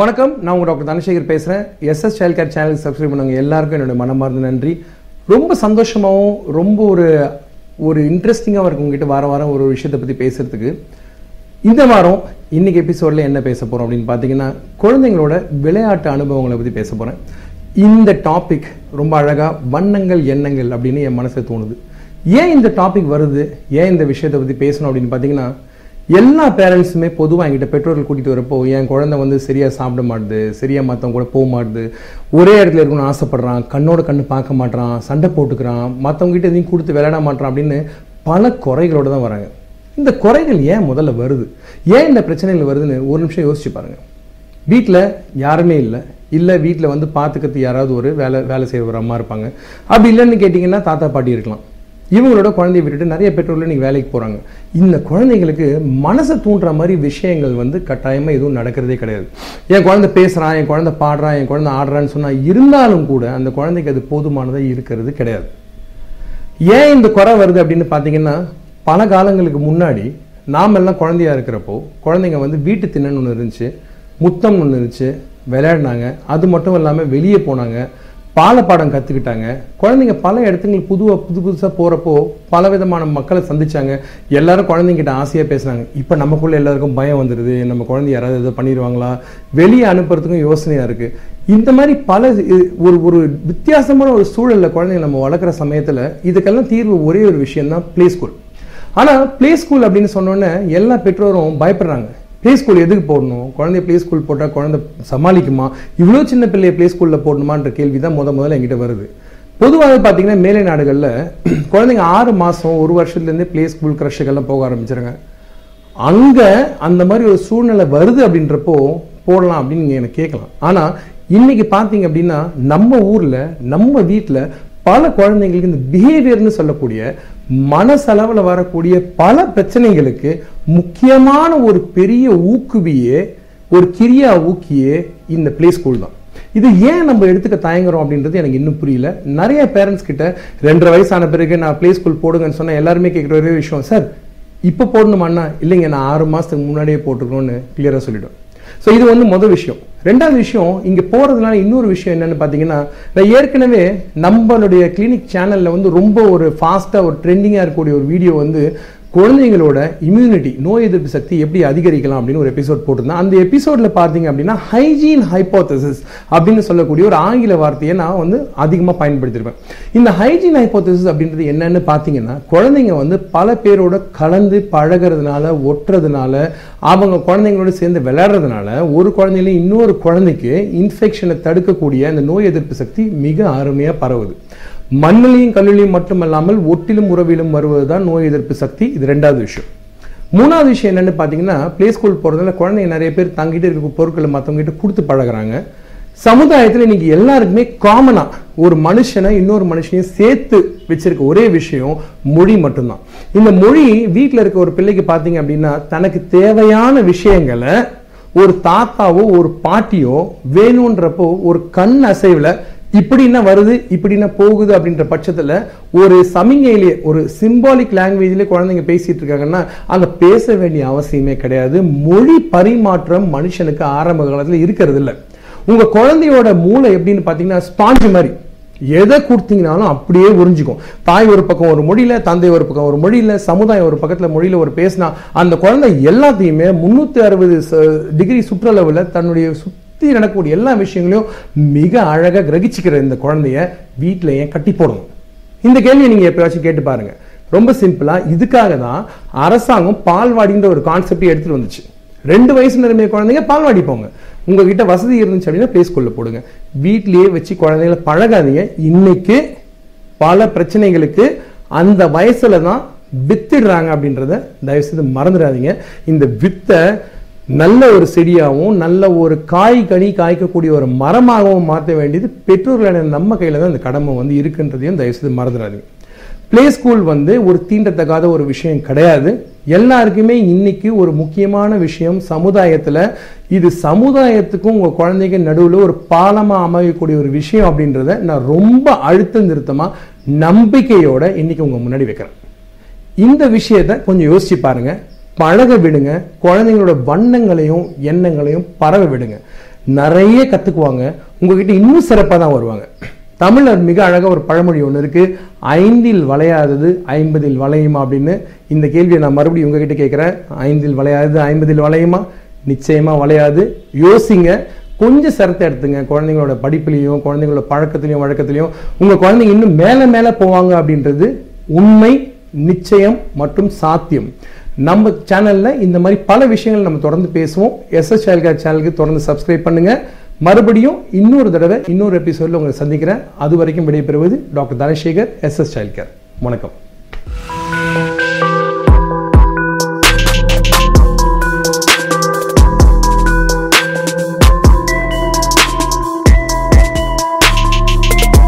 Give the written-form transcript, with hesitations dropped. வணக்கம், நான் உங்கள் டாக்டர் தனசேகர் பேசுகிறேன். எஸ்எஸ் சைல்ட் கேர் சேனலுக்கு சப்ஸ்கிரைப் பண்ணுங்க. எல்லாருக்கும் என்னோட மனமார்ந்த நன்றி. ரொம்ப சந்தோஷமாகவும் ரொம்ப ஒரு இன்ட்ரெஸ்டிங்காகவும் இருக்கும் உங்ககிட்ட வாரம் ஒரு விஷயத்தை பற்றி பேசுகிறதுக்கு. இந்த வாரம் இன்றைக்கி எபிசோடில் என்ன பேச போகிறோம் அப்படின்னு பார்த்தீங்கன்னா, குழந்தைங்களோட விளையாட்டு அனுபவங்களை பற்றி பேச போகிறேன். இந்த டாபிக் ரொம்ப அழகாக வண்ணங்கள் எண்ணங்கள் அப்படின்னு என் மனசில் தோணுது. ஏன் இந்த டாபிக் வருது, ஏன் இந்த விஷயத்தை பற்றி பேசணும் அப்படின்னு பார்த்தீங்கன்னா, எல்லா பேரண்ட்ஸுமே பொதுவாக என்கிட்ட பெற்றோர்கள் கூட்டிகிட்டு வரப்போ என் குழந்தை சரியாக சாப்பிட மாட்டுது, சரியாக மற்றவங்க கூட போக மாட்டுது, ஒரே இடத்துல இருக்கணும்னு ஆசைப்பட்றான், கண்ணோட கண்ணு பார்க்க மாட்டான், சண்டை போட்டுக்கிறான், மற்றவங்ககிட்ட எதையும் கொடுத்து விளையாட மாட்டான் அப்படின்னு பல குறைகளோடு தான் வராங்க. இந்த குறைகள் ஏன் முதல்ல வருது, ஏன் இந்த பிரச்சனைகள் வருதுன்னு ஒரு நிமிஷம் யோசிச்சு பாருங்கள். வீட்டில் யாருமே இல்லை வீட்டில் பார்த்துக்கிறது யாராவது ஒரு வேலை செய்கிற ஒரு அம்மா இருப்பாங்க. அப்படி இல்லைன்னு கேட்டிங்கன்னா தாத்தா பாட்டி இருக்கலாம். இவங்களோட குழந்தைய விட்டுட்டு நிறைய பெற்றோர்கள் இன்றைக்கி வேலைக்கு போகிறாங்க. இந்த குழந்தைங்களுக்கு மனசை தூண்டுற மாதிரி விஷயங்கள் கட்டாயமாக எதுவும் நடக்கிறதே கிடையாது. என் குழந்தை பேசுகிறான், என் குழந்தை பாடுறான், என் குழந்தை ஆடுறான்னு சொன்னால் இருந்தாலும் கூட அந்த குழந்தைக்கு அது போதுமானதாக இருக்கிறது கிடையாது. ஏன் இந்த குறை வருது அப்படின்னு பார்த்தீங்கன்னா, பல காலங்களுக்கு முன்னாடி நாமெல்லாம் குழந்தையாக இருக்கிறப்போ குழந்தைங்க வீட்டு திண்ணன்னு ஒன்று இருந்துச்சு, முத்தம் ஒன்று இருந்துச்சு, விளையாடினாங்க. அது மட்டும் இல்லாமல் வெளியே போனாங்க, பாலப்பாடம் கற்றுக்கிட்டாங்க. குழந்தைங்க பல இடத்துங்களுக்கு புதுசாக போகிறப்போ பல விதமான மக்களை சந்தித்தாங்க. எல்லாரும் குழந்தைங்கிட்ட ஆசையாக பேசுனாங்க. இப்போ நமக்குள்ளே எல்லாருக்கும் பயம் வந்துடுது, நம்ம குழந்தை யாராவது எதாவது பண்ணிடுவாங்களா, வெளியே அனுப்புறதுக்கும் யோசனையாக இருக்குது. இந்த மாதிரி பல ஒரு வித்தியாசமான ஒரு சூழலில் குழந்தைங்க நம்ம வளர்க்குற சமயத்தில் இதுக்கெல்லாம் தீர்வு ஒரே ஒரு விஷயம்தான், ப்ளே ஸ்கூல். ஆனால் ப்ளே ஸ்கூல் அப்படின்னு சொன்னோன்னே எல்லா பெற்றோரும் பயப்படுறாங்க. ப்ளே ஸ்கூல் எதுக்கு போடணும், குழந்தைய ப்ளே ஸ்கூல் போட்டால் குழந்தை சமாளிக்குமா, இவ்வளோ சின்ன பிள்ளையை ப்ளே ஸ்கூலில் போடணுமான்ற கேள்வி தான் முதல்ல என்கிட்ட வருது. பொதுவாக பார்த்தீங்கன்னா மேலை நாடுகளில் குழந்தைங்க 6 மாதம் 1 வருஷத்துலேருந்தே ப்ளே ஸ்கூல் க்ரஷுக்கெல்லாம் போக ஆரம்பிச்சிருங்க. அங்கே அந்த மாதிரி ஒரு சூழ்நிலை வருது அப்படின்றப்போ போடலாம் அப்படின்னு நீங்கள் எனக்கு கேட்கலாம். ஆனால் இன்றைக்கி பார்த்தீங்க அப்படின்னா நம்ம ஊரில் நம்ம வீட்டில் பல குழந்தைங்களுக்கு இந்த பிஹேவியர்னு சொல்லக்கூடிய மனசளவில் வரக்கூடிய பல பிரச்சனைகளுக்கு முக்கியமான ஒரு பெரிய ஊக்குவியே, ஒரு கிரியா ஊக்கியே இந்த பிளே ஸ்கூல் தான். இது ஏன் நம்ம எடுத்துக்க தயங்குறோம் அப்படின்றது எனக்கு இன்னும் புரியல. நிறைய பேரண்ட்ஸ் கிட்ட 2.5 வயசான பிறகு நான் பிளே ஸ்கூல் போடுங்கன்னு சொன்னால் எல்லாருமே கேட்குற ஒரே விஷயம், சார் இப்போ போடணுமாண்ணா, இல்லைங்க நான் 6 மாதத்துக்கு முன்னாடியே போட்டுருக்கணும்னு கிளியராக சொல்லிவிடும். ஸோ இது முதல் விஷயம். ரெண்டாவது விஷயம், இங்கே போகிறதுனால இன்னொரு விஷயம் என்னென்னு பார்த்தீங்கன்னா, நான் ஏற்கனவே நம்மளுடைய கிளினிக் சேனலில் ரொம்ப ஒரு ஃபாஸ்ட்டாக ஒரு ட்ரெண்டிங்காக இருக்கக்கூடிய ஒரு வீடியோ குழந்தைங்களோட இம்யூனிட்டி, நோய் எதிர்ப்பு சக்தி எப்படி அதிகரிக்கலாம் அப்படின்னு ஒரு எபிசோட் போட்டிருந்தேன். அந்த எபிசோடில் பார்த்தீங்க அப்படின்னா ஹைஜீன் ஹைப்போதசிஸ் அப்படின்னு சொல்லக்கூடிய ஒரு ஆங்கில வார்த்தையை நான் அதிகமாக பயன்படுத்தியிருப்பேன். இந்த ஹைஜீன் ஹைப்போதசிஸ் அப்படின்றது என்னன்னு பார்த்தீங்கன்னா, குழந்தைங்க பல பேரோட கலந்து பழகிறதுனால, ஒட்டுறதுனால, அவங்க குழந்தைங்களோட சேர்ந்து விளையாடுறதுனால ஒரு குழந்தையில இன்னொரு குழந்தைக்கு இன்ஃபெக்ஷனை தடுக்கக்கூடிய அந்த நோய் எதிர்ப்பு சக்தி மிக அருமையாக பரவுது. மண்ணிலையும் கல்லிலையும் மட்டுமல்லாமல் ஒட்டிலும் உறவிலும் வருவது தான் நோய் எதிர்ப்பு சக்தி. இது ரெண்டாவது விஷயம். மூணாவது விஷயம் என்னென்னு பார்த்தீங்கன்னா, பிளே ஸ்கூல் போகிறதுனால குழந்தைங்க நிறைய பேர் தங்கிட்டு இருக்க பொருட்களை மற்றவங்ககிட்ட கொடுத்து பழகிறாங்க. சமுதாயத்தில் இன்னைக்கு எல்லாருக்குமே காமனாக ஒரு மனுஷனை இன்னொரு மனுஷனையும் சேர்த்து வச்சிருக்க ஒரே விஷயம் மொழி மட்டும்தான். இந்த மொழி வீட்டில் இருக்க ஒரு பிள்ளைக்கு பார்த்தீங்க அப்படின்னா தனக்கு தேவையான விஷயங்களை ஒரு தாத்தாவோ ஒரு பாட்டியோ வேணுன்றப்போ ஒரு கண் அசைவில் இப்படின்னா வருது இப்படின்னா போகுது அப்படின்ற பட்சத்தில் ஒரு சமிங்கையிலேயே ஒரு சிம்பாலிக் லாங்குவேஜ்லேயே குழந்தைங்க பேசிகிட்டு இருக்காங்கன்னா அங்கே பேச வேண்டிய அவசியமே கிடையாது. மொழி பரிமாற்றம் மனுஷனுக்கு ஆரம்ப காலத்தில் இருக்கிறது இல்லை. உங்கள் குழந்தையோட மூளை எப்படின்னு பார்த்தீங்கன்னா ஸ்பாஞ்சு மாதிரி, எதை கொடுத்தீங்கனாலும் அப்படியே உறிஞ்சிக்கும். தாய் ஒரு பக்கம் ஒரு மொழியில், தந்தை ஒரு பக்கம் ஒரு மொழியில், சமுதாயம் ஒரு பக்கத்தில் மொழியில் ஒரு பேசினா அந்த குழந்தை எல்லாத்தையுமே 360 டிகிரி சுற்றளவில் தன்னுடைய நடக்கூடிய எல்லா விஷயங்களையும் மிக அழகாக கிரகிச்சுக்கிற இந்த குழந்தைய வீட்டில் ஏன் கட்டி போடணும்? இந்த கேள்வியை நீங்க எப்பயாச்சும் கேட்டு பாருங்க. ரொம்ப சிம்பிளா, இதுக்காக தான் அரசாங்கம் பால்வாடின்ற ஒரு கான்செப்டை எடுத்துட்டு வந்துச்சு. 2 வயசு நிரம்பிய குழந்தைங்க பால்வாடி போங்க, உங்ககிட்ட வசதி இருந்துச்சு அப்படின்னா பிளே ஸ்கூல்ல போடுங்க. வீட்டிலேயே வச்சு குழந்தைகளை பழகாதீங்க. இன்னைக்கு பல பிரச்சனைகளுக்கு அந்த வயசுல தான் வித்துடுறாங்க அப்படின்றத தயவுசெய்து மறந்துடாதீங்க. இந்த வித்தை நல்ல ஒரு செடியாகவும் நல்ல ஒரு காய் கனி காய்க்கக்கூடிய ஒரு மரமாகவும் மாற்ற வேண்டியது பெற்றோர்களான நம்ம கையில் தான் இந்த கடமை இருக்குன்றதையும் தயவுசெய்து மறந்துடாதீங்க. பிளே ஸ்கூல் ஒரு தீண்டத்தகாத ஒரு விஷயம் கிடையாது. எல்லாருக்குமே இன்னைக்கு ஒரு முக்கியமான விஷயம் சமுதாயத்தில், இது சமுதாயத்துக்கும் உங்கள் குழந்தைங்க நடுவில் ஒரு பாலமாக அமையக்கூடிய ஒரு விஷயம் அப்படின்றத நான் ரொம்ப அழுத்த நிறுத்தமாக நம்பிக்கையோட இன்னைக்கு உங்கள் முன்னாடி வைக்கிறேன். இந்த விஷயத்தை கொஞ்சம் யோசிச்சு பாருங்கள், பழக விடுங்க, குழந்தைங்களோட வண்ணங்களையும் எண்ணங்களையும் பரவ விடுங்க. நிறைய கற்றுக்குவாங்க, உங்ககிட்ட இன்னும் சிறப்பாக தான் வருவாங்க. தமிழர் மிக அழகாக ஒரு பழமொழி ஒன்று இருக்குது, 5ல் வளையாதது 50ல் வளையுமா அப்படின்னு. இந்த கேள்வியை நான் மறுபடியும் உங்ககிட்ட கேட்குறேன், 5ல் வளையாதது 50ல் வளையுமா? நிச்சயமாக வளையாது. யோசிங்க, கொஞ்சம் சிரத்தை எடுத்துங்க. குழந்தைங்களோட படிப்புலையும் குழந்தைங்களோட பழக்கத்துலையும் வழக்கத்துலையும் உங்கள் குழந்தைங்க இன்னும் மேலே மேலே போவாங்க அப்படின்றது உண்மை, நிச்சயம் மற்றும் சாத்தியம். நம்ம சேனலில் இந்த மாதிரி பல விஷயங்கள் நம்ம தொடர்ந்து பேசுவோம். எஸ்எஸ் சைல்ட்கார் சேனலுக்கு தொடர்ந்து சப்ஸ்கிரைப் பண்ணுங்கள். மறுபடியும் இன்னொரு தடவை இன்னொரு எபிசோடில் உங்களை சந்திக்கிறேன். அது வரைக்கும் விடைபெறுவது டாக்டர் தனசேகர், எஸ்எஸ் சைல்ட்கார். வணக்கம்.